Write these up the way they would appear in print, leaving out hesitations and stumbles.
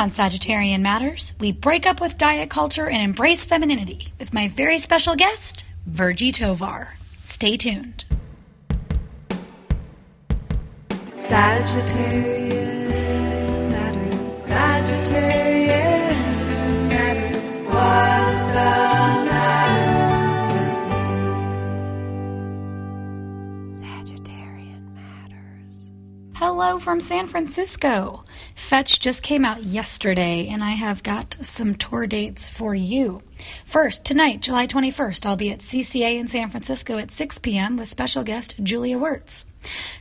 on Sagittarian Matters, we break up with diet culture and embrace femininity with my very special guest, Virgie Tovar. Stay tuned. Sagittarian Matters, Sagittarian Matters, what's the matter with you? Sagittarian Matters. Hello from San Francisco. Fetch just came out yesterday, and I have got some tour dates for you. First, tonight, July 21st, I'll be at CCA in San Francisco at 6 p.m. with special guest Julia Wertz.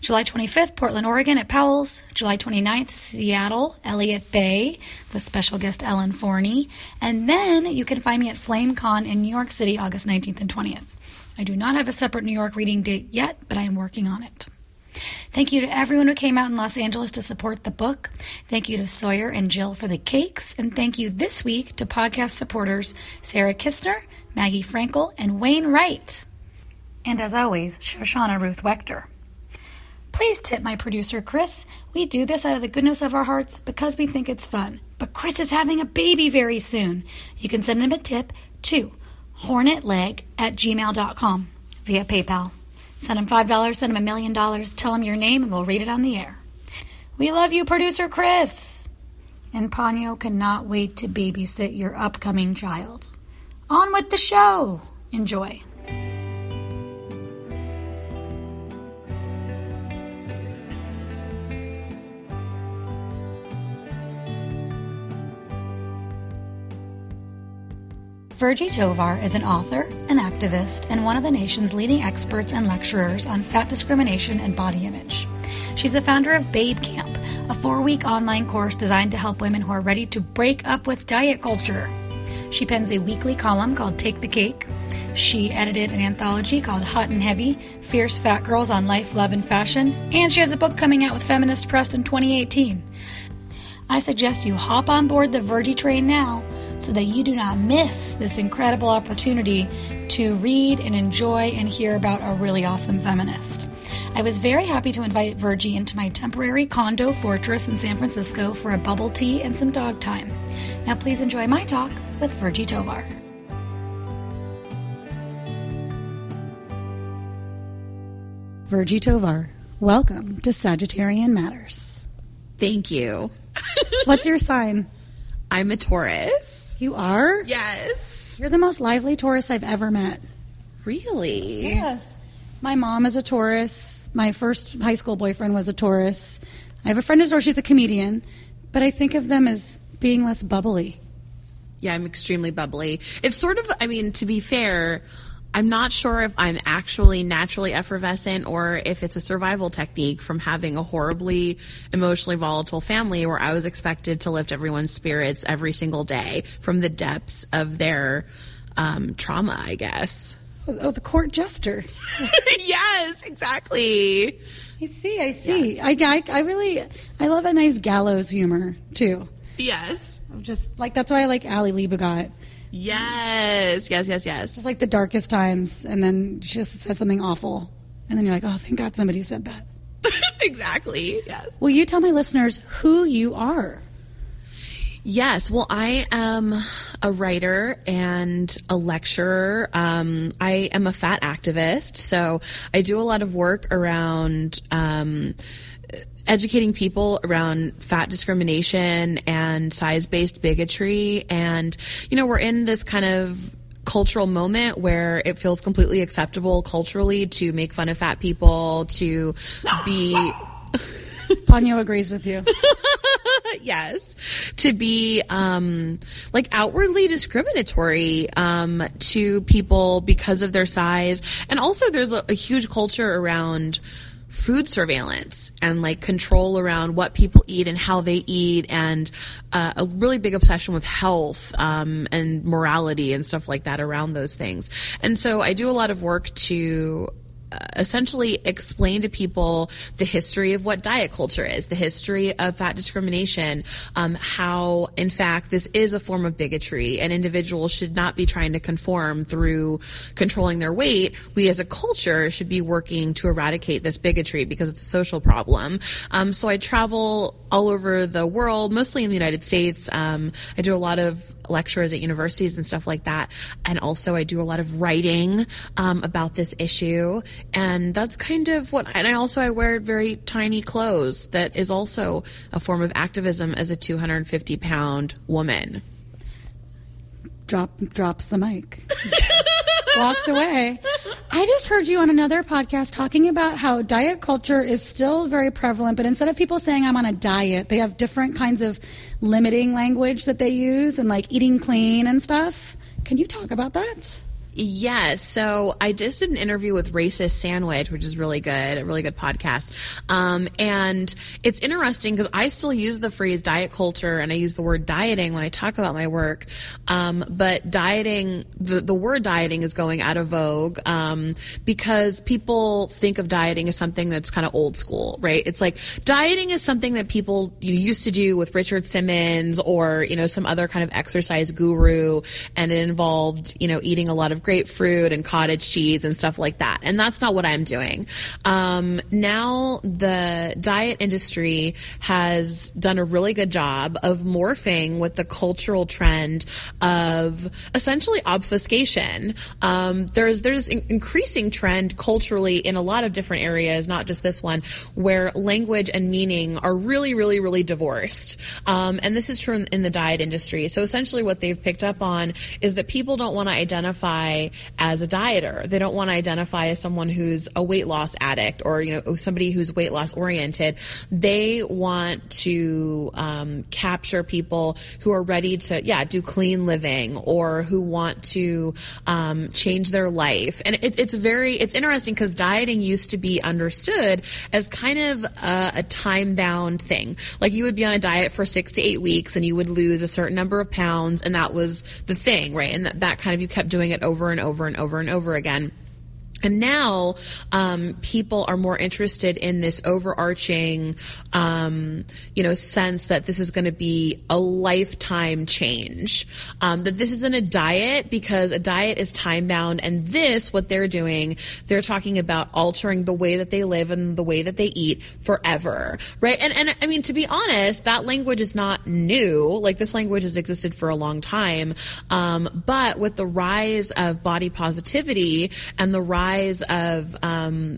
July 25th, Portland, Oregon at Powell's. July 29th, Seattle, Elliott Bay with special guest Ellen Forney. And then you can find me at FlameCon in New York City, August 19th and 20th. I do not have a separate New York reading date yet, but I am working on it. Thank you to everyone who came out in Los Angeles to support the book. Thank you to Sawyer and Jill for the cakes. And thank you this week to podcast supporters Sarah Kistner, Maggie Frankel, and Wayne Wright. And as always, Shoshana Ruth Wechter. Please tip my producer, Chris. We do this out of the goodness of our hearts because we think it's fun. But Chris is having a baby very soon. You can send him a tip to hornetleg@gmail.com via PayPal. Send him $5, send him $1 million, tell him your name, and we'll read it on the air. We love you, producer Chris. And Ponyo cannot wait to babysit your upcoming child. On with the show. Enjoy. Virgie Tovar is an author, an activist, and one of the nation's leading experts and lecturers on fat discrimination and body image. She's the founder of Babe Camp, a 4-week online course designed to help women who are ready to break up with diet culture. She pens a weekly column called Take the Cake. She edited an anthology called Hot and Heavy, Fierce Fat Girls on Life, Love, and Fashion, and she has a book coming out with Feminist Press in 2018. I suggest you hop on board the Virgie train now, so that you do not miss this incredible opportunity to read and enjoy and hear about a really awesome feminist. I was very happy to invite Virgie into my temporary condo fortress in San Francisco for a bubble tea and some dog time. Now please enjoy my talk with Virgie Tovar. Virgie Tovar, welcome to Sagittarian Matters. Thank you. What's your sign? I'm a Taurus. You are? Yes. You're the most lively Taurus I've ever met. Really? Yes. My mom is a Taurus. My first high school boyfriend was a Taurus. I have a friend who's Taurus. She's a comedian. But I think of them as being less bubbly. Yeah, I'm extremely bubbly. It's sort of, I mean, to be fair, I'm not sure if I'm actually naturally effervescent or if it's a survival technique from having a horribly emotionally volatile family where I was expected to lift everyone's spirits every single day from the depths of their trauma, I guess. Oh, the court jester. Yes, exactly. I see. Yes. I love a nice gallows humor, too. Yes. I'm just like, that's why I like Allie Liebigott. Yes. It's like the darkest times, and then she just says something awful, and then you're like, oh, thank God somebody said that. Exactly, yes. Will you tell my listeners who you are? Yes, well, I am a writer and a lecturer. I am a fat activist, so I do a lot of work around educating people around fat discrimination and size-based bigotry. And, you know, we're in this kind of cultural moment where it feels completely acceptable culturally to make fun of fat people, to be... Ponyo agrees with you. Yes. To be, like, outwardly discriminatory to people because of their size. And also there's a huge culture around food surveillance and like control around what people eat and how they eat, and a really big obsession with health and morality and stuff like that around those things. And so I do a lot of work to essentially explain to people the history of what diet culture is, the history of fat discrimination, how, in fact, this is a form of bigotry and individuals should not be trying to conform through controlling their weight. We as a culture should be working to eradicate this bigotry because it's a social problem. So I travel all over the world, mostly in the United States. I do a lot of lectures at universities and stuff like that. And also I do a lot of writing about this issue. And that's kind of what, and I wear very tiny clothes. That is also a form of activism as a 250-pound woman. Drops the mic. Walked away. I just heard you on another podcast talking about how diet culture is still very prevalent, but instead of people saying I'm on a diet, they have different kinds of limiting language that they use and like eating clean and stuff. Can you talk about that? Yes. So I just did an interview with Racist Sandwich, which is really good, a really good podcast. And it's interesting because I still use the phrase diet culture and I use the word dieting when I talk about my work. But dieting, the word dieting is going out of vogue because people think of dieting as something that's kind of old school, right? It's like dieting is something that people used to do with Richard Simmons or, some other kind of exercise guru. And it involved, eating a lot of grapefruit and cottage cheese and stuff like that. And that's not what I'm doing. Now the diet industry has done a really good job of morphing with the cultural trend of essentially obfuscation. There's an increasing trend culturally in a lot of different areas, not just this one, where language and meaning are really, really, really divorced. And this is true in the diet industry. So essentially what they've picked up on is that people don't want to identify as a dieter. They don't want to identify as someone who's a weight loss addict or, somebody who's weight loss oriented. They want to capture people who are ready to, do clean living or who want to change their life. And it's interesting because dieting used to be understood as kind of a time-bound thing. Like you would be on a diet for 6 to 8 weeks and you would lose a certain number of pounds and that was the thing, right? And that kind of, you kept doing it over and over and over and over again. And now, people are more interested in this overarching, sense that this is going to be a lifetime change. That this isn't a diet because a diet is time bound. And what they're doing, they're talking about altering the way that they live and the way that they eat forever. Right. And I mean, to be honest, that language is not new. Like this language has existed for a long time. But with the rise of body positivity and the rise of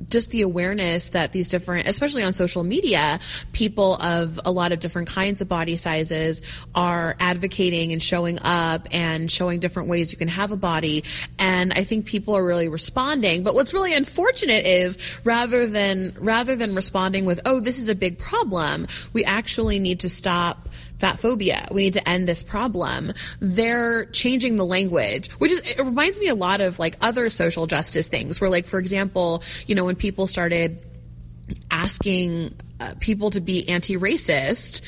just the awareness that these different, especially on social media, people of a lot of different kinds of body sizes are advocating and showing up and showing different ways you can have a body. And I think people are really responding. But what's really unfortunate is rather than responding with, oh, this is a big problem, we actually need to stop fat phobia. We need to end this problem. They're changing the language, which is, it reminds me a lot of like other social justice things where like, for example, when people started asking people to be anti-racist,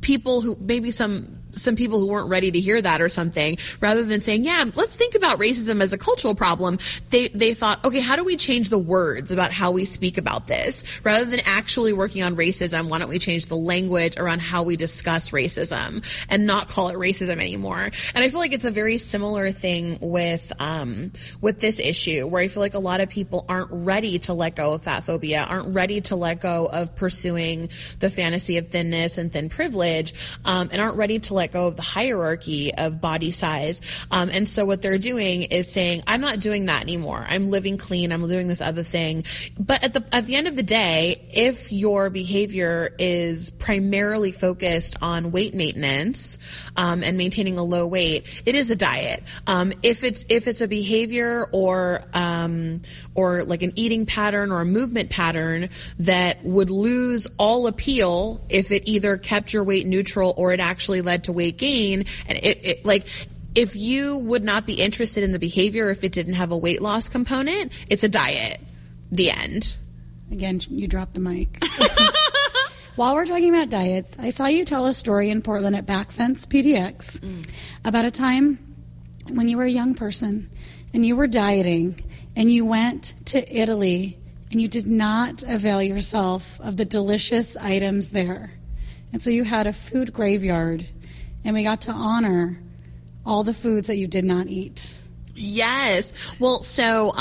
people who maybe some people who weren't ready to hear that or something, rather than saying, let's think about racism as a cultural problem, they thought, okay, how do we change the words about how we speak about this? Rather than actually working on racism, why don't we change the language around how we discuss racism and not call it racism anymore? And I feel like it's a very similar thing with this issue, where I feel like a lot of people aren't ready to let go of fat phobia, aren't ready to let go of pursuing the fantasy of thinness and thin privilege, and aren't ready to let go of the hierarchy of body size. And so what they're doing is saying, I'm not doing that anymore. I'm living clean. I'm doing this other thing. But at the end of the day, if your behavior is primarily focused on weight maintenance, and maintaining a low weight, it is a diet. If it's a behavior or like an eating pattern or a movement pattern that would lose all appeal if it either kept your weight neutral or it actually led to weight gain, and if you would not be interested in the behavior if it didn't have a weight loss component, it's a diet. The end. Again, you dropped the mic. While we're talking about diets, I saw you tell a story in Portland at Back Fence PDX about a time when you were a young person and you were dieting and you went to Italy and you did not avail yourself of the delicious items there. And so you had a food graveyard, and we got to honor all the foods that you did not eat. Yes. Well, so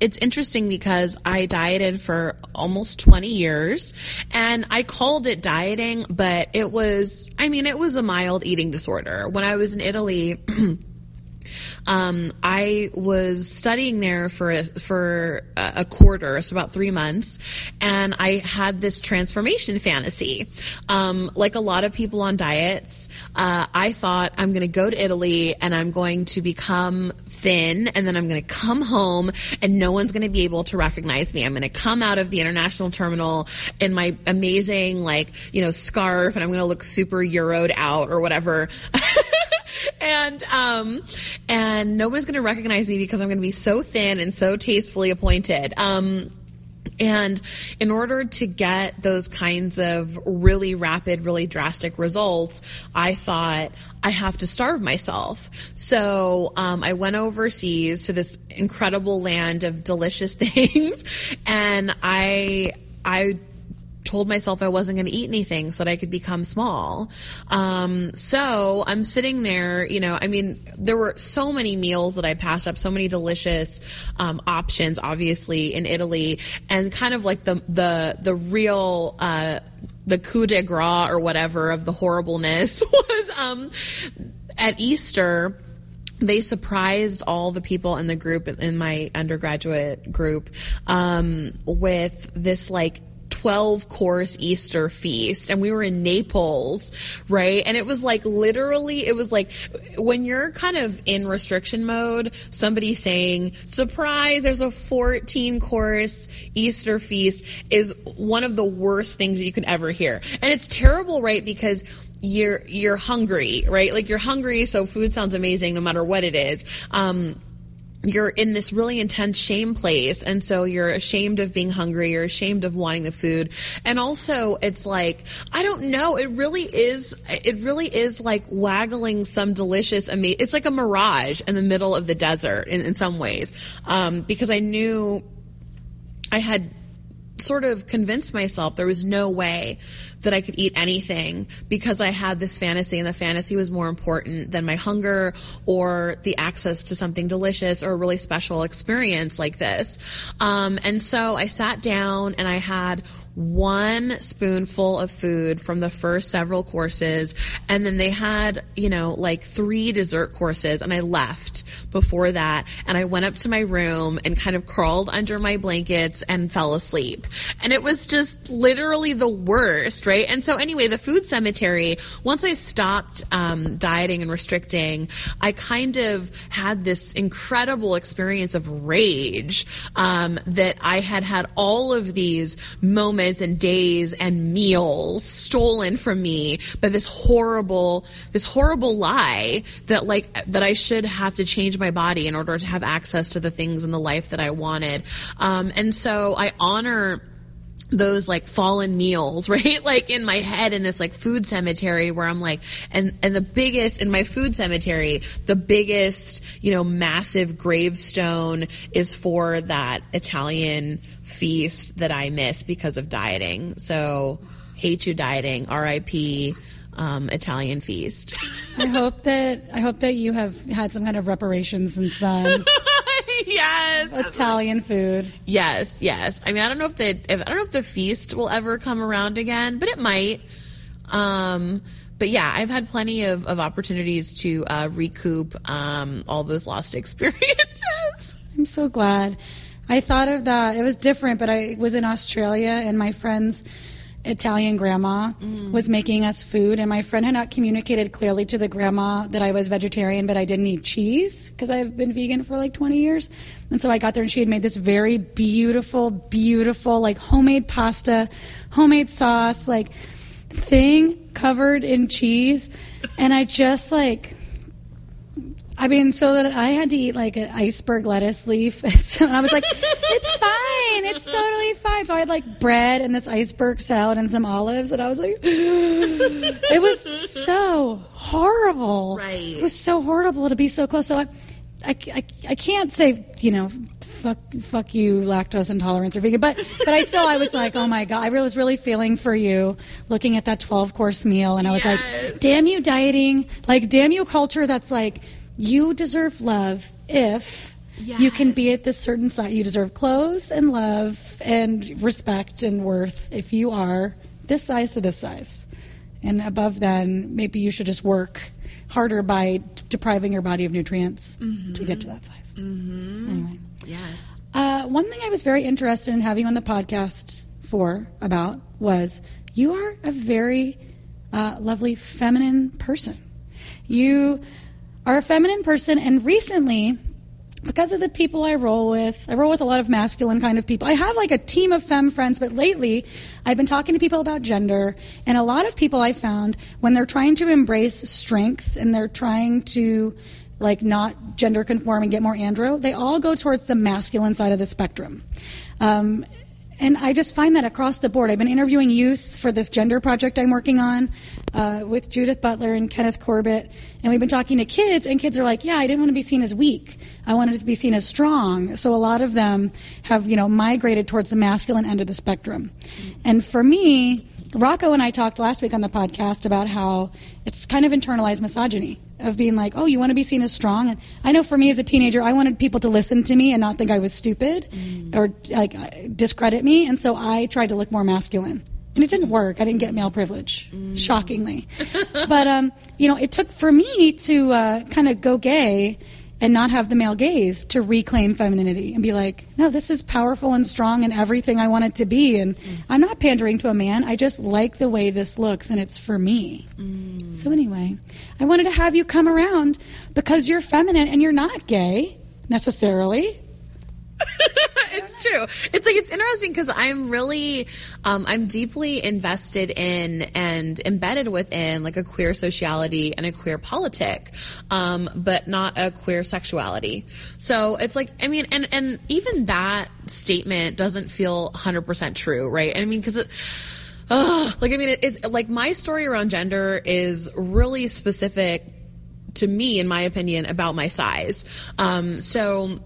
it's interesting because I dieted for almost 20 years, and I called it dieting, but it was, I mean, it was a mild eating disorder. When I was in Italy, I was studying there for a quarter, so about 3 months, and I had this transformation fantasy. Like a lot of people on diets, I thought I'm going to go to Italy and I'm going to become thin, and then I'm going to come home and no one's going to be able to recognize me. I'm going to come out of the international terminal in my amazing, like, you know, scarf, and I'm going to look super Euro'd out or whatever. And no one's going to recognize me because I'm going to be so thin and so tastefully appointed. And in order to get those kinds of really rapid, really drastic results, I thought I have to starve myself. So I went overseas to this incredible land of delicious things, and I told myself I wasn't going to eat anything so that I could become small. So I'm sitting there, you know, I mean, there were so many meals that I passed up, so many delicious options, obviously, in Italy, and kind of like the real the coup de grace or whatever of the horribleness was at Easter. They surprised all the people in the group, in my undergraduate group, with this like 12-course Easter feast, and we were in Naples, right? And it was like, literally, it was like when you're kind of in restriction mode, somebody saying, surprise, there's a 14-course Easter feast is one of the worst things that you could ever hear. And it's terrible, right? Because you're hungry, right? Like, you're hungry, so food sounds amazing no matter what it is. You're in this really intense shame place. And so you're ashamed of being hungry. You're ashamed of wanting the food. And also it's like, I don't know. It really is like waggling some delicious, it's like a mirage in the middle of the desert in some ways. Because I knew I had sort of convinced myself there was no way that I could eat anything because I had this fantasy, and the fantasy was more important than my hunger or the access to something delicious or a really special experience like this. And so I sat down and I had one spoonful of food from the first several courses, and then they had, you know, like 3 dessert courses, and I left before that, and I went up to my room and kind of crawled under my blankets and fell asleep. And it was just literally the worst, right? And so anyway, the food cemetery, once I stopped dieting and restricting, I kind of had this incredible experience of rage that I had all of these moments and days and meals stolen from me by this horrible lie that I should have to change my body in order to have access to the things in the life that I wanted. And so I honor those like fallen meals, right? Like in my head in this like food cemetery where I'm like, and the biggest in my food cemetery, the biggest, you know, massive gravestone is for that Italian feast that I missed because of dieting. So hate you, dieting, RIP, Italian feast. I hope that you have had some kind of reparations since then. Yes. Italian food. Yes, yes. I mean, I don't know if the feast will ever come around again, but it might. But yeah, I've had plenty of opportunities to recoup all those lost experiences. I'm so glad. I thought of that. It was different, but I was in Australia, and my friend's Italian grandma was making us food, and my friend had not communicated clearly to the grandma that I was vegetarian, but I didn't eat cheese because I've been vegan for like 20 years. And so I got there, and she had made this very beautiful, beautiful, like homemade pasta, homemade sauce, like thing covered in cheese. And I just like, I mean, so that I had to eat like an iceberg lettuce leaf. So I was like, it's fine. It's totally fine. So I had like bread and this iceberg salad and some olives. And I was like, it was so horrible. Right. It was so horrible to be so close. So I can't say, you know, fuck you, lactose intolerance or vegan. But I still, I was like, oh my God, I was really feeling for you looking at that 12-course meal. And I was like, damn you dieting, like damn you culture that's like, you deserve love if you can be at this certain size. You deserve clothes and love and respect and worth if you are this size to this size. And above then, maybe you should just work harder by depriving your body of nutrients to get to that size. Anyway. Yes. One thing I was very interested in having on the podcast about was you are a very lovely feminine person. You are a feminine person, and recently, because of the people I roll with a lot of masculine kind of people. I have like a team of femme friends, but lately I've been talking to people about gender, and a lot of people I found when they're trying to embrace strength and they're trying to like not gender conform and get more andro, they all go towards the masculine side of the spectrum. And I just find that across the board. I've been interviewing youth for this gender project I'm working on with Judith Butler and Kenneth Corbett. And we've been talking to kids, and kids are like, yeah, I didn't want to be seen as weak. I wanted to be seen as strong. So a lot of them have, you know, migrated towards the masculine end of the spectrum. And for me, Rocco and I talked last week on the podcast about how it's kind of internalized misogyny of being like, oh, you want to be seen as strong. And I know for me as a teenager, I wanted people to listen to me and not think I was stupid or like discredit me. And so I tried to look more masculine, and it didn't work. I didn't get male privilege, shockingly. But, you know, it took for me to kind of go gay and not have the male gaze to reclaim femininity and be like, no, this is powerful and strong and everything I want it to be. And I'm not pandering to a man. I just like the way this looks, and it's for me. So anyway, I wanted to have you come around because you're feminine and you're not gay necessarily. It's true. It's like, it's interesting because I'm really, I'm deeply invested in and embedded within like a queer sociality and a queer politic, but not a queer sexuality. So it's like, I mean, and even that statement doesn't feel 100% true, right? I mean, because it's like my story around gender is really specific to me, in my opinion, about my size. So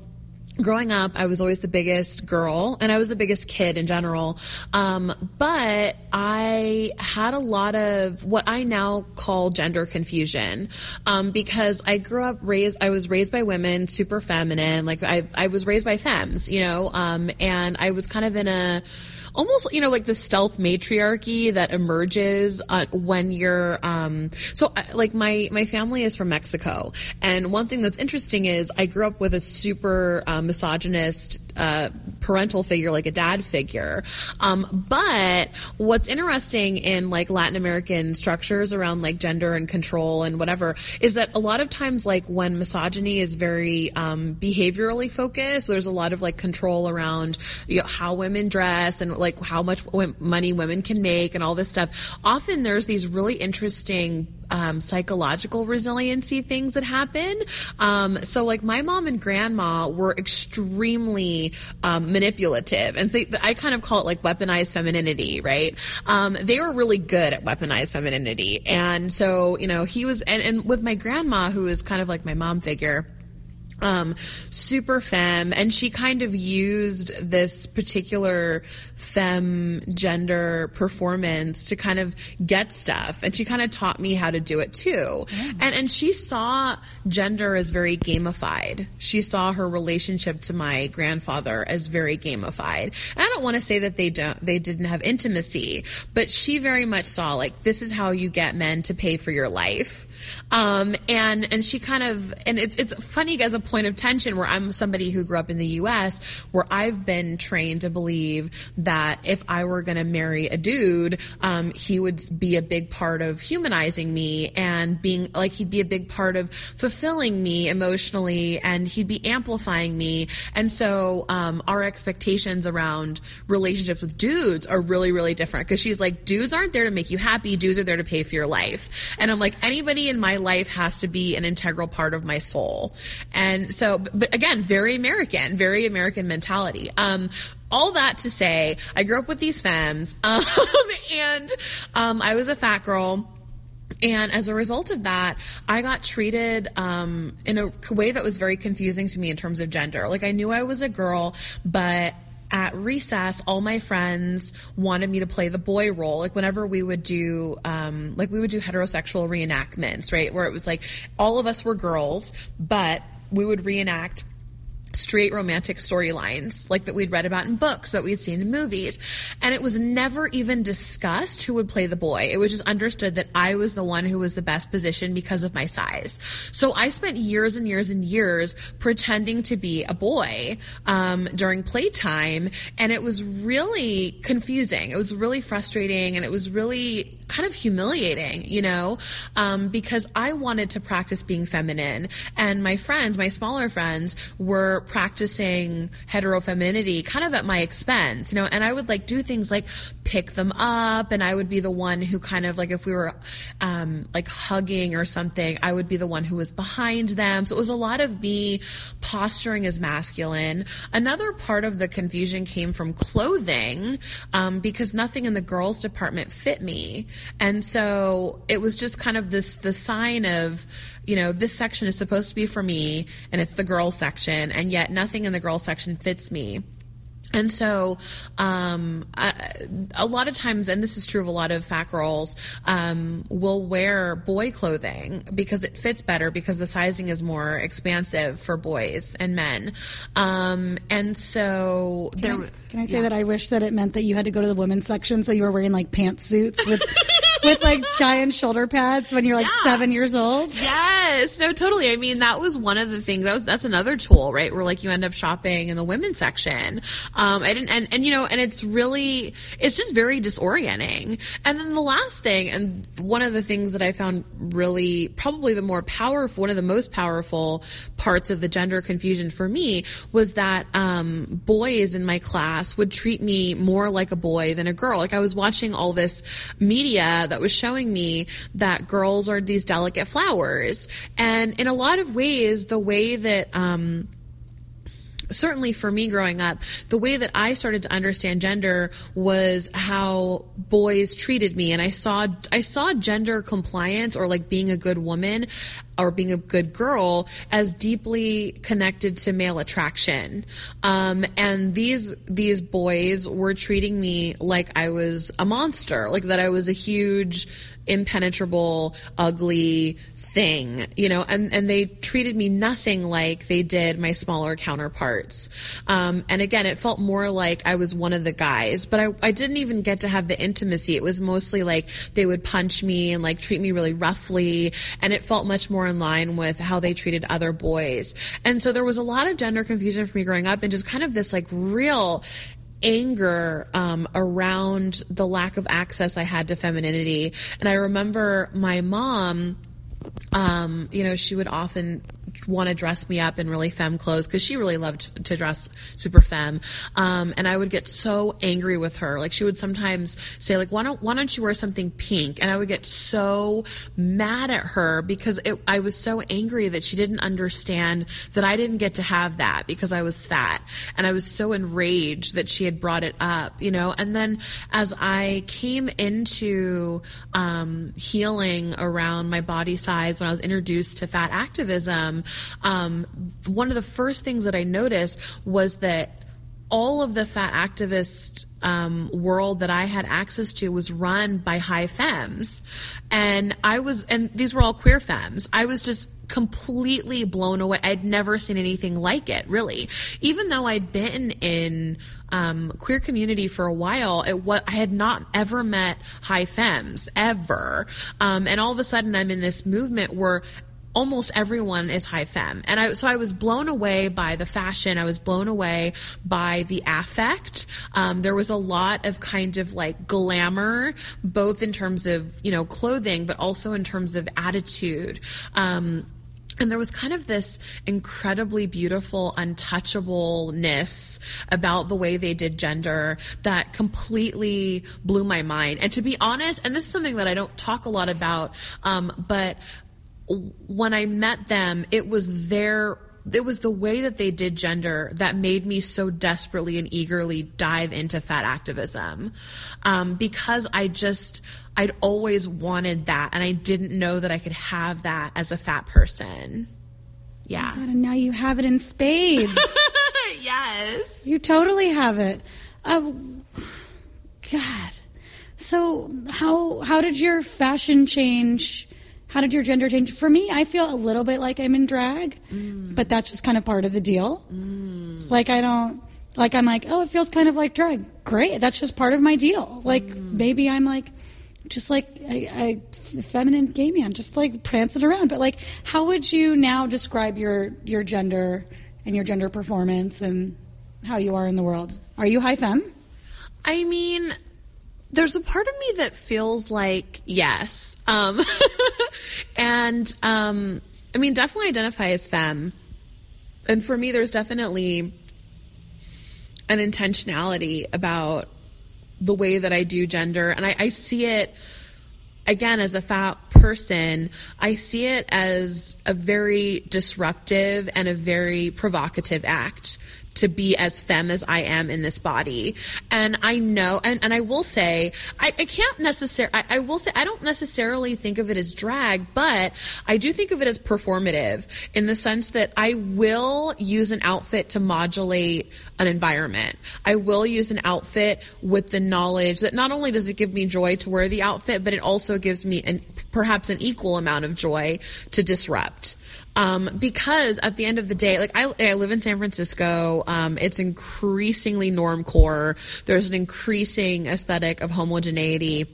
growing up, I was always the biggest girl, and I was the biggest kid in general. But I had a lot of what I now call gender confusion, because I was raised by women, super feminine. Like I was raised by femmes, you know, and I was kind of in almost, you know, like the stealth matriarchy that emerges when you're, my family is from Mexico. And one thing that's interesting is I grew up with a super misogynist parental figure, like a dad figure. But what's interesting in like Latin American structures around like gender and control and whatever is that a lot of times, like when misogyny is very behaviorally focused, there's a lot of like control around, you know, how women dress and like how much money women can make and all this stuff. Often there's these really interesting psychological resiliency things that happen. So like my mom and grandma were extremely manipulative, and I kind of call it like weaponized femininity, right? They were really good at weaponized femininity. And so, you know, he was, and with my grandma, who is kind of like my mom figure, super femme, and she kind of used this particular femme gender performance to kind of get stuff, and she kind of taught me how to do it too. And she saw gender as very gamified. She saw her relationship to my grandfather as very gamified. And I don't want to say that they didn't have intimacy, but she very much saw like, this is how you get men to pay for your life. And she kind of, and it's funny as a point of tension where I'm somebody who grew up in the U.S. where I've been trained to believe that if I were going to marry a dude, he would be a big part of humanizing me and being like, he'd be a big part of fulfilling me emotionally, and he'd be amplifying me. And so, our expectations around relationships with dudes are really, really different, because she's like, dudes aren't there to make you happy. Dudes are there to pay for your life. And I'm like, anybody in my life has to be an integral part of my soul. And so, but again, very American mentality. All that to say, I grew up with these femmes, and I was a fat girl. And as a result of that, I got treated in a way that was very confusing to me in terms of gender. Like, I knew I was a girl, but at recess, all my friends wanted me to play the boy role. Like, whenever we would do, heterosexual reenactments, right? Where it was like, all of us were girls, but we would reenact straight romantic storylines, like that we'd read about in books, that we'd seen in movies. And it was never even discussed who would play the boy. It was just understood that I was the one who was the best positioned because of my size. So I spent years and years and years pretending to be a boy during playtime. And it was really confusing. It was really frustrating. And it was really kind of humiliating, you know, because I wanted to practice being feminine. And my friends, my smaller friends, were practicing heterofemininity kind of at my expense, you know, and I would like do things like pick them up, and I would be the one who kind of like, if we were like hugging or something, I would be the one who was behind them. So it was a lot of me posturing as masculine. Another part of the confusion came from clothing, because nothing in the girls' department fit me. And so it was just kind of the sign of, you know, this section is supposed to be for me and it's the girls' section, and yet nothing in the girls' section fits me. And so a lot of times, and this is true of a lot of fat girls, will wear boy clothing because it fits better, because the sizing is more expansive for boys and men. And so can I say that I wish that it meant that you had to go to the women's section, so you were wearing like pantsuits with with like giant shoulder pads when you're like 7 years old. Yes. No, totally. I mean, that was one of the things that's another tool, right? Where like you end up shopping in the women's section. And you know, and it's just very disorienting. And then the last thing, and one of the things that I found really probably one of the most powerful parts of the gender confusion for me was that, boys in my class would treat me more like a boy than a girl. Like, I was watching all this media that was showing me that girls are these delicate flowers. And in a lot of ways, the way that, certainly for me growing up, the way that I started to understand gender was how boys treated me. And I saw gender compliance, or like being a good woman or being a good girl, as deeply connected to male attraction. And these boys were treating me like I was a monster, like that I was a huge, impenetrable, ugly thing, you know, and they treated me nothing like they did my smaller counterparts. And again, it felt more like I was one of the guys, but I didn't even get to have the intimacy. It was mostly like they would punch me and like treat me really roughly. And it felt much more in line with how they treated other boys. And so there was a lot of gender confusion for me growing up, and just kind of this like real anger around the lack of access I had to femininity. And I remember my mom, you know, she would often want to dress me up in really femme clothes because she really loved to dress super femme. And I would get so angry with her. Like, she would sometimes say like, why don't you wear something pink? And I would get so mad at her because I was so angry that she didn't understand that I didn't get to have that because I was fat. And I was so enraged that she had brought it up, you know? And then as I came into, healing around my body size, when I was introduced to fat activism, one of the first things that I noticed was that all of the fat activist world that I had access to was run by high femmes, and these were all queer femmes. I was just completely blown away. I'd never seen anything like it, really. Even though I'd been in queer community for a while, I had not ever met high femmes ever, and all of a sudden I'm in this movement where almost everyone is high femme. And I was blown away by the fashion. I was blown away by the affect. There was a lot of kind of like glamour, both in terms of, you know, clothing, but also in terms of attitude. And there was kind of this incredibly beautiful untouchableness about the way they did gender that completely blew my mind. And to be honest, and this is something that I don't talk a lot about, but when I met them, it was their it was the way that they did gender that made me so desperately and eagerly dive into fat activism, because I'd always wanted that, and I didn't know that I could have that as a fat person. Yeah. Oh God, and now you have it in spades. Yes. You totally have it. God. So how did your fashion change? How did your gender change? For me, I feel a little bit like I'm in drag, but that's just kind of part of the deal. Like I'm like, oh, it feels kind of like drag. Great. That's just part of my deal. Like maybe I'm like, just like a feminine gay man, just like prancing around. But like, how would you now describe your gender and your gender performance and how you are in the world? Are you high femme? I mean, there's a part of me that feels like yes. And I mean, definitely identify as femme. And for me, there's definitely an intentionality about the way that I do gender. And I see it, again, as a fat person, I see it as a very disruptive and a very provocative act to be as femme as I am in this body. And I know, and I will say, I can't necessarily, I will say, I don't necessarily think of it as drag, but I do think of it as performative in the sense that I will use an outfit to modulate an environment. I will use an outfit with the knowledge that not only does it give me joy to wear the outfit, but it also gives me perhaps an equal amount of joy to disrupt. Because at the end of the day, like I live in San Francisco. It's increasingly normcore. There's an increasing aesthetic of homogeneity.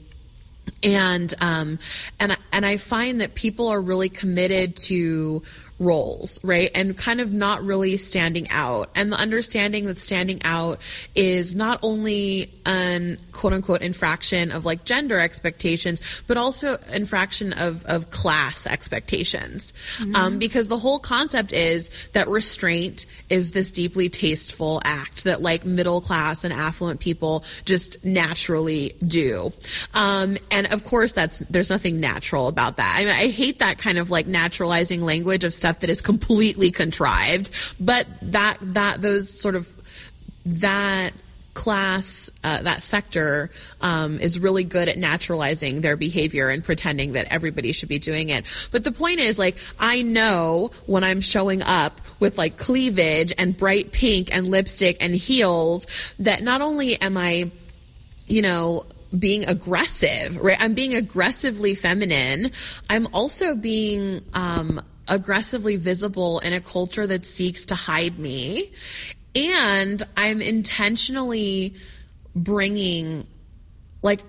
And I find that people are really committed to roles, right? And kind of not really standing out. And the understanding that standing out is not only an quote unquote infraction of like gender expectations, but also infraction of class expectations. Mm-hmm. Because the whole concept is that restraint is this deeply tasteful act that like middle class and affluent people just naturally do. And of course there's nothing natural about that. I mean, I hate that kind of like naturalizing language of stuff that is completely contrived, but that class, that sector, is really good at naturalizing their behavior and pretending that everybody should be doing it. But the point is, like, I know when I'm showing up with like cleavage and bright pink and lipstick and heels that not only am I, you know, being aggressive, right? I'm being aggressively feminine. I'm also being, aggressively visible in a culture that seeks to hide me. And I'm intentionally bringing a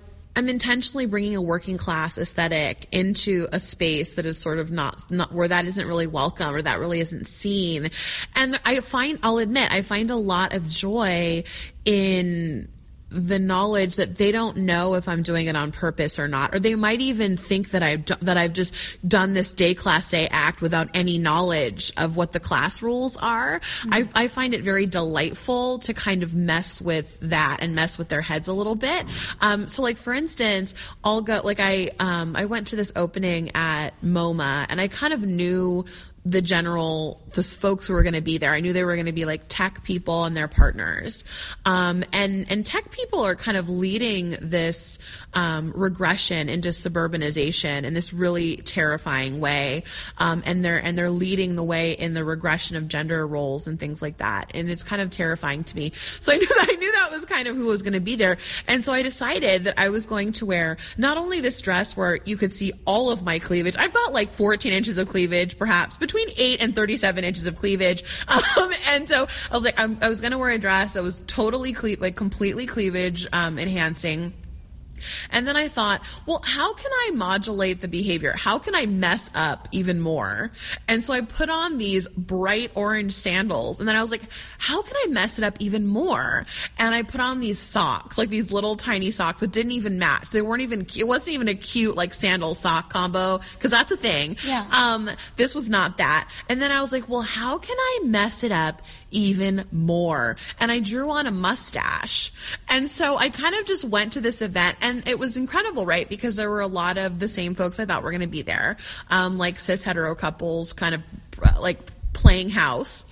working class aesthetic into a space that is sort of not where that isn't really welcome or that really isn't seen. And I'll admit, I find a lot of joy in the knowledge that they don't know if I'm doing it on purpose or not, or they might even think that I've just done this day class A act without any knowledge of what the class rules are. Mm-hmm. I find it very delightful to kind of mess with that and mess with their heads a little bit. So like, for instance, I'll go, like I went to this opening at MoMA and I kind of knew the folks who were going to be there. I knew they were going to be like tech people and their partners. And tech people are kind of leading this regression into suburbanization in this really terrifying way. And they're leading the way in the regression of gender roles and things like that. And it's kind of terrifying to me. So I knew that was kind of who was going to be there. And so I decided that I was going to wear not only this dress where you could see all of my cleavage. I've got like 14 inches of cleavage, perhaps between 8 and 37 inches of cleavage. And so I was like, I was going to wear a dress that was totally completely cleavage enhancing. And then I thought, well, how can I modulate the behavior? How can I mess up even more? And so I put on these bright orange sandals. And then I was like, how can I mess it up even more? And I put on these socks, like these little tiny socks that didn't even match. It wasn't even a cute like sandal sock combo, because that's a thing. Yeah. This was not that. And then I was like, well, how can I mess it up even more? And I drew on a mustache. And so I kind of just went to this event, and it was incredible, right? Because there were a lot of the same folks I thought were going to be there, like cis hetero couples, kind of like playing house.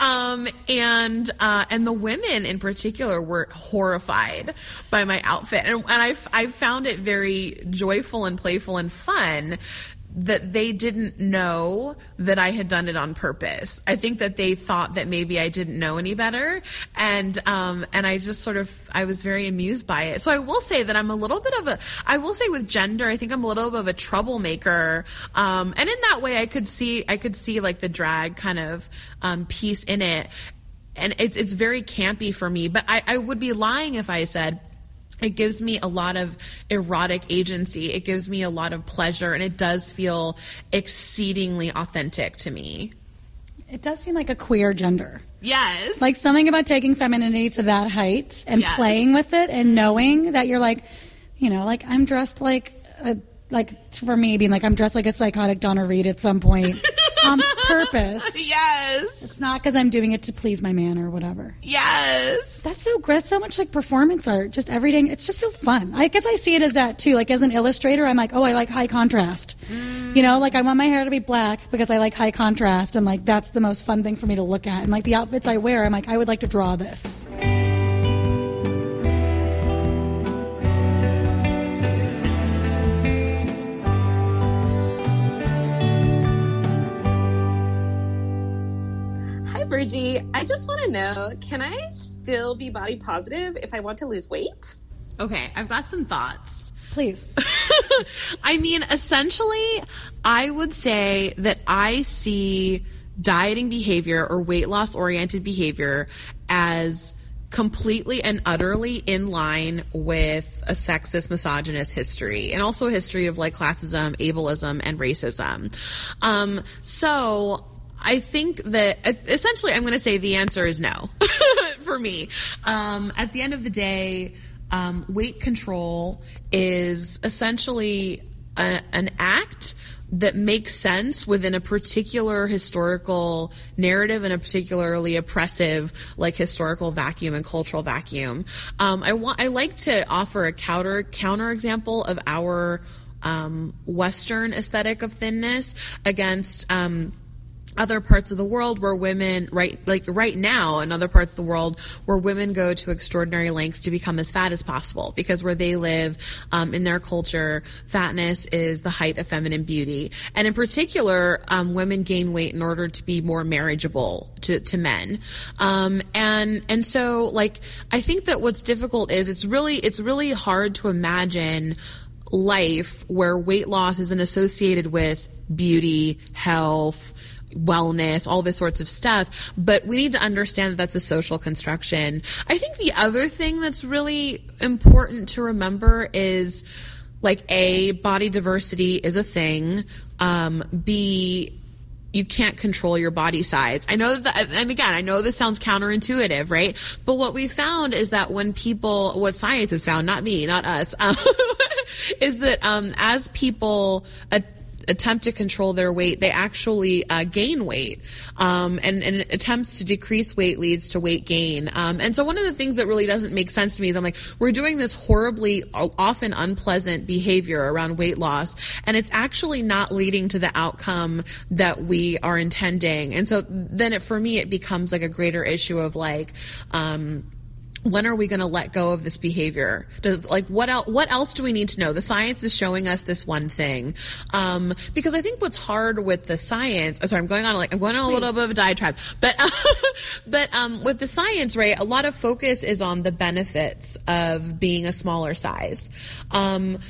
And the women in particular were horrified by my outfit. And I found it very joyful and playful and fun that they didn't know that I had done it on purpose. I think that they thought that maybe I didn't know any better. And I just sort of, I was very amused by it. So I will say that I'm a little bit of a, I will say with gender, I think I'm a little bit of a troublemaker. And in that way I could see like the drag kind of, piece in it. And it's very campy for me, but I would be lying if I said, it gives me a lot of erotic agency. It gives me a lot of pleasure, and it does feel exceedingly authentic to me. It does seem like a queer gender. Yes. Like something about taking femininity to that height and yes. playing with it and knowing that you're like, you know, like I'm dressed like for me being like I'm dressed like a psychotic Donna Reed at some point. On purpose. Yes. It's not because I'm doing it to please my man or whatever. Yes. That's so much like performance art, just every day. It's just so fun. I guess I see it as that too. Like as an illustrator, I'm like, oh, I like high contrast. Mm. You know, like I want my hair to be black because I like high contrast and like that's the most fun thing for me to look at. And like the outfits I wear, I'm like, I would like to draw this. Virgie, I just want to know, can I still be body positive if I want to lose weight? Okay, I've got some thoughts. Please. I mean, essentially, I would say that I see dieting behavior or weight loss-oriented behavior as completely and utterly in line with a sexist, misogynist history, and also a history of like classism, ableism, and racism. So I think that essentially I'm going to say the answer is no for me. At the end of the day, weight control is essentially an act that makes sense within a particular historical narrative and a particularly oppressive, like, historical vacuum and cultural vacuum. I like to offer a counter example of our Western aesthetic of thinness against other parts of the world where women, right now in other parts of the world where women go to extraordinary lengths to become as fat as possible, because where they live, in their culture, fatness is the height of feminine beauty. And in particular, women gain weight in order to be more marriageable to men. And so like, I think that what's difficult is it's really hard to imagine life where weight loss isn't associated with beauty, health, wellness, all this sorts of stuff. But we need to understand that that's a social construction. I think the other thing that's really important to remember is, like, A, body diversity is a thing. B, you can't control your body size. I know that, and again, I know this sounds counterintuitive, right? But what we found is that what science has found, not me, not us, is that as people attempt to control their weight, they actually gain weight. And attempts to decrease weight leads to weight gain. And so one of the things that really doesn't make sense to me is I'm like, we're doing this horribly, often unpleasant behavior around weight loss, and it's actually not leading to the outcome that we are intending. And so then for me, it becomes like a greater issue of like, when are we going to let go of this behavior? What else do we need to know? The science is showing us this one thing. Because I think what's hard with the science, I'm going on a little bit of a diatribe, but with the science, right, a lot of focus is on the benefits of being a smaller size. The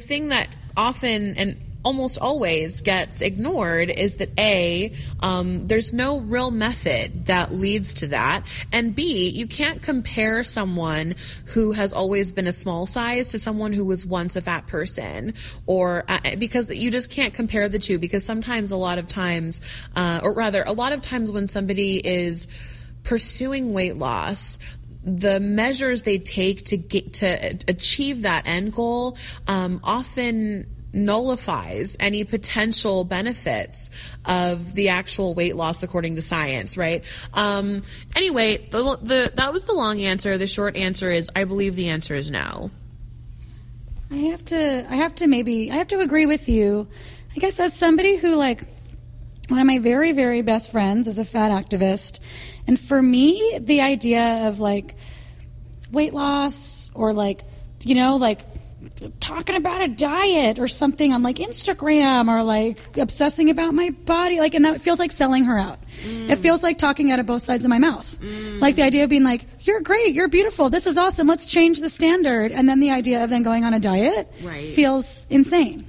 thing that often, and almost always gets ignored is that A, there's no real method that leads to that, and B, you can't compare someone who has always been a small size to someone who was once a fat person, or because you just can't compare the two, because a lot of times when somebody is pursuing weight loss, the measures they take to achieve that end goal often nullifies any potential benefits of the actual weight loss according to science, right? Anyway, that was the long answer. The short answer is I believe the answer is no. I have to agree with you. I guess as somebody who like One of my very, very best friends is a fat activist. And for me, the idea of, like, weight loss or, like, you know, like, talking about a diet or something on, like, Instagram or, like, obsessing about my body, like, and that feels like selling her out. Mm. It feels like talking out of both sides of my mouth. Mm. Like, the idea of being like, you're great, you're beautiful, this is awesome, let's change the standard. And then the idea of then going on a diet feels insane.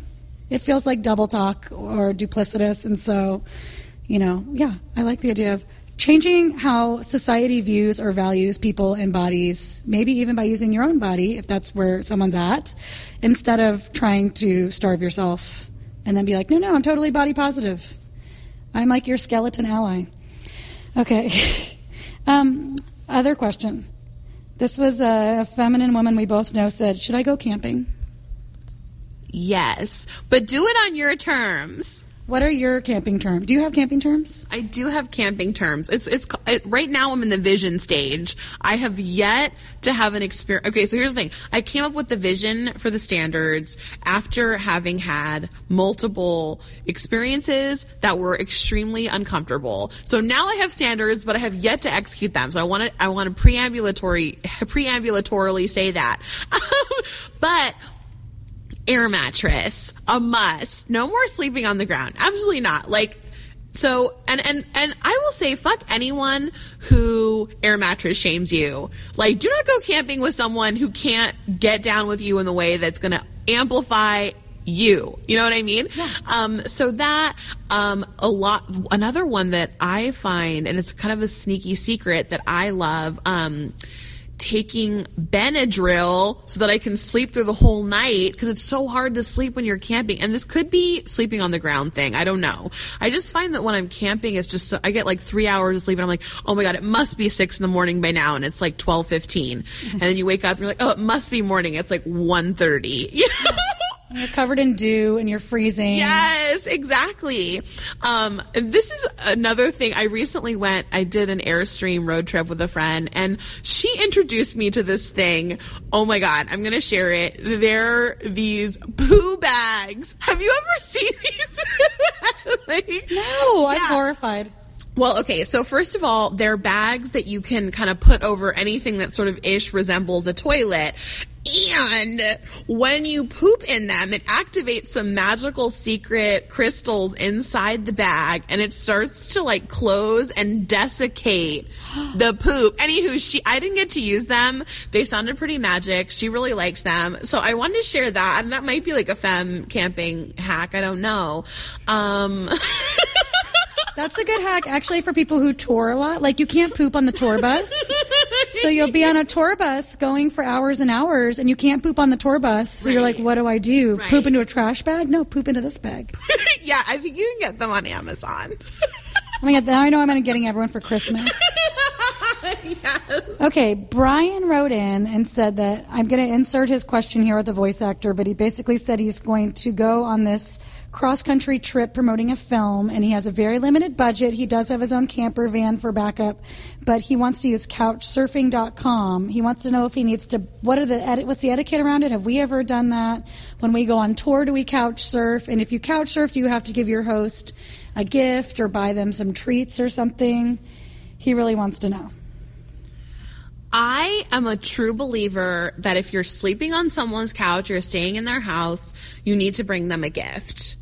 It feels like double talk or duplicitous. And so, you know, yeah, I like the idea of changing how society views or values people and bodies, maybe even by using your own body, if that's where someone's at, instead of trying to starve yourself and then be like, no, I'm totally body positive. I'm like your skeleton ally. Okay. Other question. This was a feminine woman we both know said, should I go camping? Yes, but do it on your terms. What are your camping terms? Do you have camping terms? I do have camping terms. It's right now I'm in the vision stage. I have yet to have an experience. Okay, so here's the thing. I came up with the vision for the standards after having had multiple experiences that were extremely uncomfortable. So now I have standards, but I have yet to execute them. So I want to preambulatorily say that. But air mattress, a must. No more sleeping on the ground. Absolutely not. Like, so, and I will say, fuck anyone who air mattress shames you. Like, do not go camping with someone who can't get down with you in the way that's going to amplify you. You know what I mean? Yeah. Another one that I find, and it's kind of a sneaky secret that I love, taking Benadryl so that I can sleep through the whole night, because it's so hard to sleep when you're camping. And this could be sleeping on the ground thing. I don't know. I just find that when I'm camping, it's just so, I get like 3 hours of sleep and I'm like, oh my God, it must be 6 a.m. by now. And it's like 12:15. And then you wake up and you're like, oh, it must be morning. It's like 1:30. You know? And you're covered in dew and you're freezing. Yes, exactly. This is another thing. I did an Airstream road trip with a friend, and she introduced me to this thing. Oh my God, I'm going to share it. They're these poo bags. Have you ever seen these? No, I'm horrified. Well, okay, so first of all, they're bags that you can kind of put over anything that sort of ish resembles a toilet. And when you poop in them, it activates some magical secret crystals inside the bag, and it starts to, like, close and desiccate the poop. Anywho, I didn't get to use them. They sounded pretty magic. She really liked them. So I wanted to share that, and that might be, like, a femme camping hack. I don't know. That's a good hack, actually, for people who tour a lot. Like, you can't poop on the tour bus. So you'll be on a tour bus going for hours and hours, and you can't poop on the tour bus. So you're like, what do I do? Right. Poop into a trash bag? No, poop into this bag. Yeah, I think you can get them on Amazon. Oh, my God. Now I know I'm getting everyone for Christmas. Yes. Okay, Brian wrote in and said that I'm going to insert his question here with the voice actor, but he basically said he's going to go on this cross-country trip promoting a film, and he has a very limited budget. He does have his own camper van for backup, but he wants to use couchsurfing.com. He wants to know if he needs to, what's the etiquette around it? Have we ever done that? When we go on tour, do we couch surf? And if you couch surf, do you have to give your host a gift or buy them some treats or something? He really wants to know. I am a true believer that if you're sleeping on someone's couch or staying in their house, you need to bring them a gift.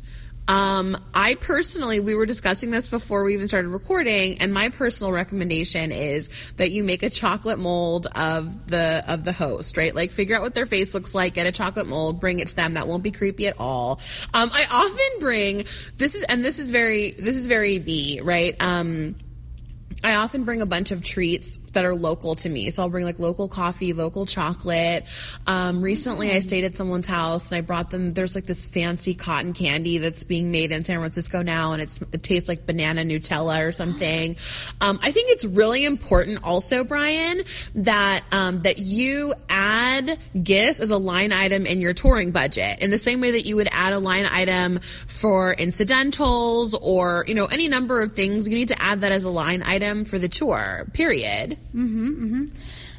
I personally, we were discussing this before we even started recording, and my personal recommendation is that you make a chocolate mold of the host, right? Like, figure out what their face looks like, get a chocolate mold, bring it to them. That won't be creepy at all. I often bring, this is very me, right? I often bring a bunch of treats that are local to me. So I'll bring, like, local coffee, local chocolate. Recently I stayed at someone's house and I brought them, there's, like, this fancy cotton candy that's being made in San Francisco now, and it tastes like banana Nutella or something. I think it's really important also, Brian, that you add gifts as a line item in your touring budget, in the same way that you would add a line item for incidentals or, you know, any number of things. You need to add that as a line item for the tour, period.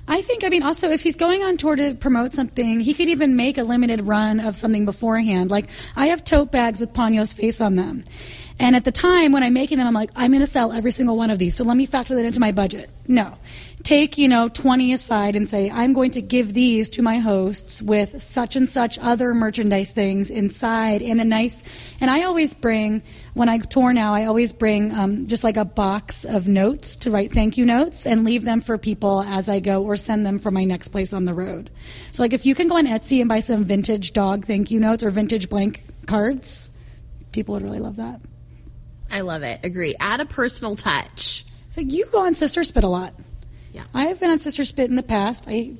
I think, also, if he's going on tour to promote something, he could even make a limited run of something beforehand. Like, I have tote bags with Ponyo's face on them. And at the time when I'm making them, I'm like, I'm going to sell every single one of these, so let me factor that into my budget. No. Take, 20 aside and say, I'm going to give these to my hosts with such and such other merchandise things inside in a nice, and I always bring, when I tour now, I always bring just like a box of notes to write thank you notes and leave them for people as I go or send them for my next place on the road. So like if you can go on Etsy and buy some vintage dog thank you notes or vintage blank cards, people would really love that. I love it. Agree. Add a personal touch. So you go on Sister Spit a lot. Yeah. I have been on Sister Spit in the past. I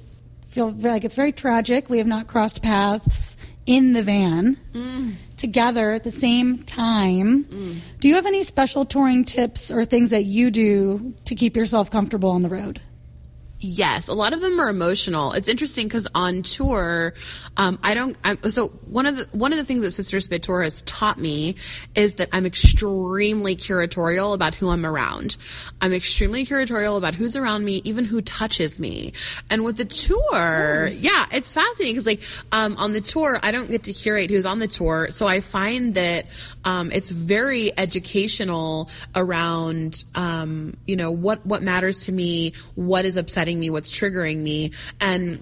feel like it's very tragic. We have not crossed paths in the van together at the same time. Mm. Do you have any special touring tips or things that you do to keep yourself comfortable on the road? Yes, a lot of them are emotional. It's interesting because on tour, one of the things that Sister Spit Tour has taught me is that I'm extremely curatorial about who I'm around. I'm extremely curatorial about who's around me, even who touches me. And with the tour, yeah, it's fascinating because on the tour, I don't get to curate who's on the tour, so I find that it's very educational around what matters to me, what is upsetting me, what's triggering me, and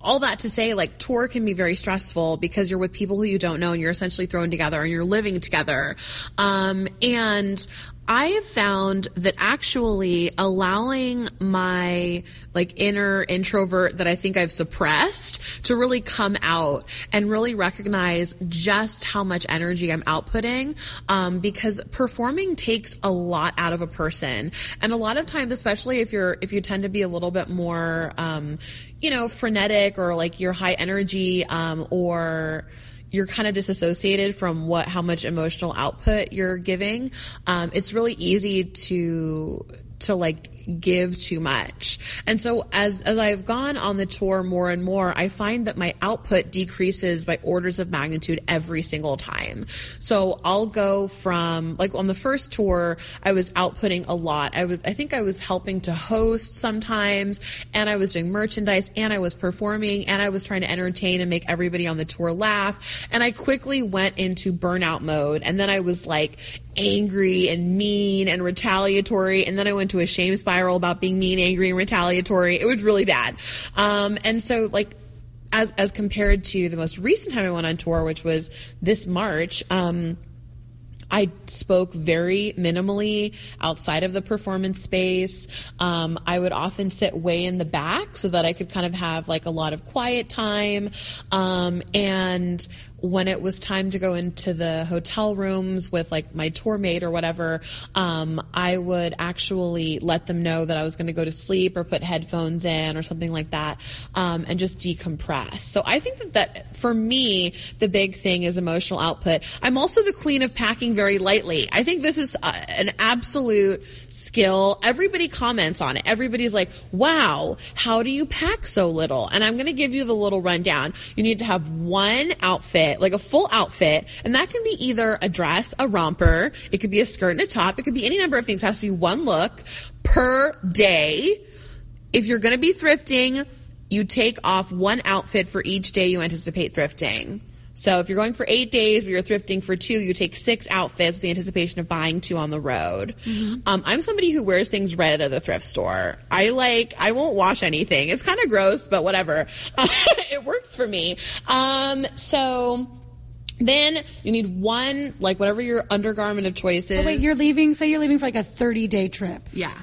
all that to say, like, tour can be very stressful because you're with people who you don't know and you're essentially thrown together and you're living together. And I have found that actually allowing my inner introvert that I think I've suppressed to really come out and really recognize just how much energy I'm outputting, because performing takes a lot out of a person. And a lot of times, especially if you tend to be a little bit more, frenetic or like you're high energy, or you're kind of disassociated from how much emotional output you're giving. It's really easy to give too much. And so as I've gone on the tour more and more, I find that my output decreases by orders of magnitude every single time. So I'll go from, on the first tour, I was outputting a lot. I think I was helping to host sometimes, and I was doing merchandise, and I was performing, and I was trying to entertain and make everybody on the tour laugh. And I quickly went into burnout mode. And then I was angry and mean and retaliatory, and then I went to a shame spiral about being mean, angry, and retaliatory. It was really bad. And so as compared to the most recent time I went on tour, which was this March, I spoke very minimally outside of the performance space. I would often sit way in the back so that I could kind of have a lot of quiet time. And when it was time to go into the hotel rooms with my tour mate or whatever, I would actually let them know that I was going to go to sleep or put headphones in or something like that, and just decompress. So I think that for me, the big thing is emotional output. I'm also the queen of packing very lightly. I think this is an absolute skill. Everybody comments on it. Everybody's like, wow, how do you pack so little? And I'm going to give you the little rundown. You need to have one outfit, a full outfit, and that can be either a dress, a romper, it could be a skirt and a top, it could be any number of things. It has to be one look per day. If you're going to be thrifting, you take off one outfit for each day you anticipate thrifting. So if you're going for 8 days, but you're thrifting for 2, you take 6 outfits with the anticipation of buying 2 on the road. Mm-hmm. I'm somebody who wears things right out of the thrift store. I won't wash anything. It's kind of gross, but whatever. It works for me. So then you need one, whatever your undergarment of choice is. Oh, wait, you're leaving for a 30-day trip. Yeah.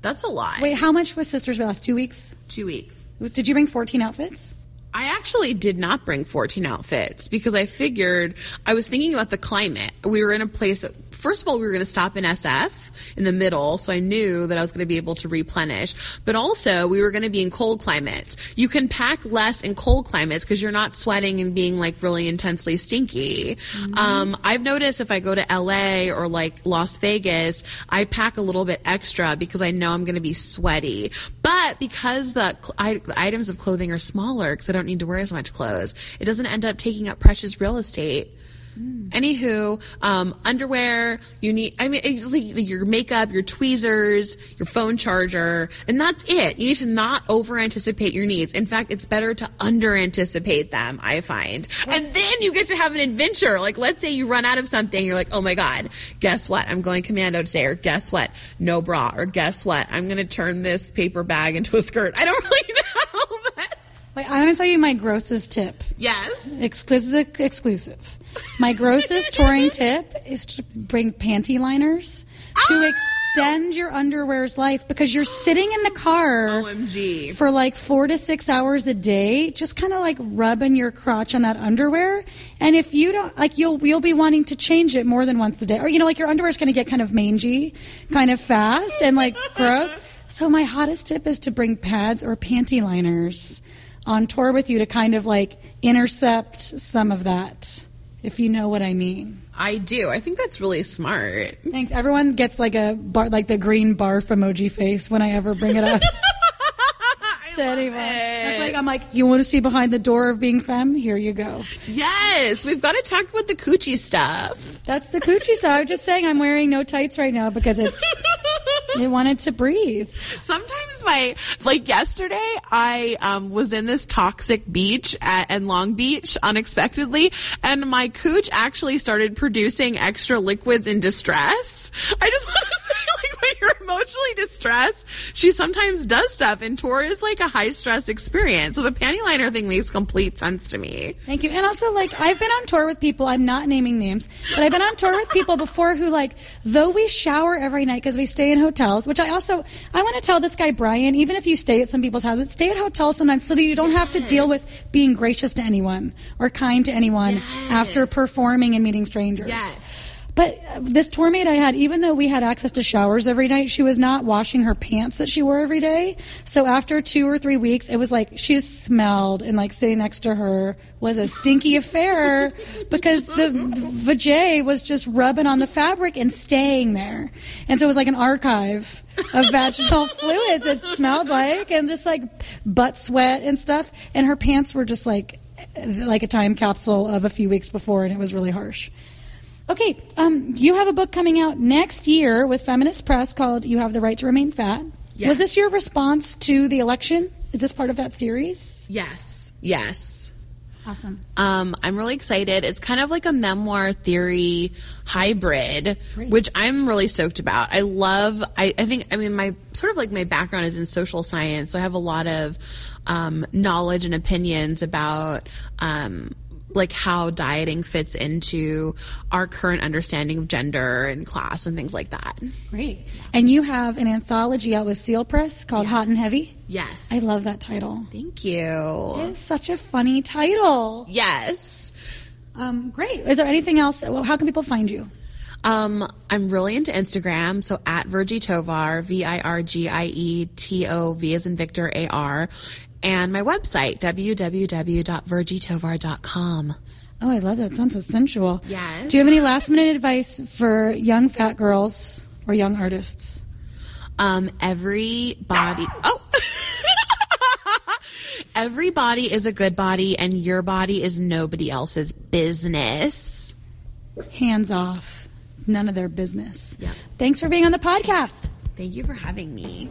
That's a lot. Wait, how much was Sister's last? 2 weeks? 2 weeks. Did you bring 14 outfits? I actually did not bring 14 outfits because I figured, I was thinking about the climate. We were in a place, first of all, we were going to stop in SF in the middle, so I knew that I was going to be able to replenish. But also, we were going to be in cold climates. You can pack less in cold climates because you're not sweating and being really intensely stinky. Mm-hmm. I've noticed if I go to LA or Las Vegas, I pack a little bit extra because I know I'm going to be sweaty. But because the items of clothing are smaller because I don't need to wear as much clothes, it doesn't end up taking up precious real estate. Anywho, underwear, you need, I mean, it's like your makeup, your tweezers, your phone charger, and that's it. You need to not over-anticipate your needs. In fact, it's better to under-anticipate them, I find. And then you get to have an adventure. Like, let's say you run out of something. You're like, oh, my God, guess what? I'm going commando today. Or guess what? No bra. Or guess what? I'm going to turn this paper bag into a skirt. I don't really know. But... Wait, I'm going to tell you my grossest tip. Yes. Exclusive. My grossest touring tip is to bring panty liners to extend your underwear's life, because you're sitting in the car for like 4 to 6 hours a day, just kind of like rubbing your crotch on that underwear. And if you don't, like, you'll be wanting to change it more than once a day. Or, you know, like your underwear's going to get kind of mangy, kind of fast and like gross. So my hottest tip is to bring pads or panty liners on tour with you to kind of like intercept some of that. If you know what I mean. I do. I think that's really smart. Thanks. Everyone gets like a bar, like the green barf emoji face when I ever bring it up to anyone. It's like, I'm like, you want to see behind the door of being femme? Here you go. Yes. We've got to talk about the coochie stuff. That's the coochie stuff. I was just saying I'm wearing no tights right now because it's... They wanted to breathe. Sometimes my, like yesterday, I was in this toxic beach in Long Beach unexpectedly, and my cooch actually started producing extra liquids in distress. I just want to say, like, when you're emotionally distressed, she sometimes does stuff, and tour is like a high-stress experience. So the panty liner thing makes complete sense to me. Thank you. And also, like, I've been on tour with people, I'm not naming names, but I've been on tour with people before who, like, though we shower every night because we stay in hotels, which I want to tell this guy, Brian, even if you stay at some people's houses, stay at hotels sometimes so that you don't have to deal with being gracious to anyone or kind to anyone after performing and meeting strangers. But this tour mate I had, even though we had access to showers every night, she was not washing her pants that she wore every day. So after 2 or 3 weeks, it was like she smelled, and like sitting next to her was a stinky affair because the vajay was just rubbing on the fabric and staying there. And so it was like an archive of vaginal fluids it smelled like, and just like butt sweat and stuff. And her pants were just like a time capsule of a few weeks before, and it was really harsh. Okay, you have a book coming out next year with Feminist Press called You Have the Right to Remain Fat. Yes. Was this your response to the election? Is this part of that series? Yes. Awesome. I'm really excited. It's kind of like a memoir theory hybrid, which I'm really stoked about. I love, I think my sort of like my background is in social science, so I have a lot of knowledge and opinions about like how dieting fits into our current understanding of gender and class and things like that. Great. And you have an anthology out with Seal Press called Hot and Heavy. Yes. I love that title. Thank you. It's such a funny title. Yes. Great. Is there anything else? How can people find you? I'm really into Instagram, so at Virgie Tovar, VirgieTov as in Victor AR. And my website, www.virgietovar.com. Oh, I love that. Sounds so sensual. Yes. Do you have any last-minute advice for young fat girls or young artists? Every body is a good body, and your body is nobody else's business. Hands off. None of their business. Yep. Thanks for being on the podcast. Thank you for having me.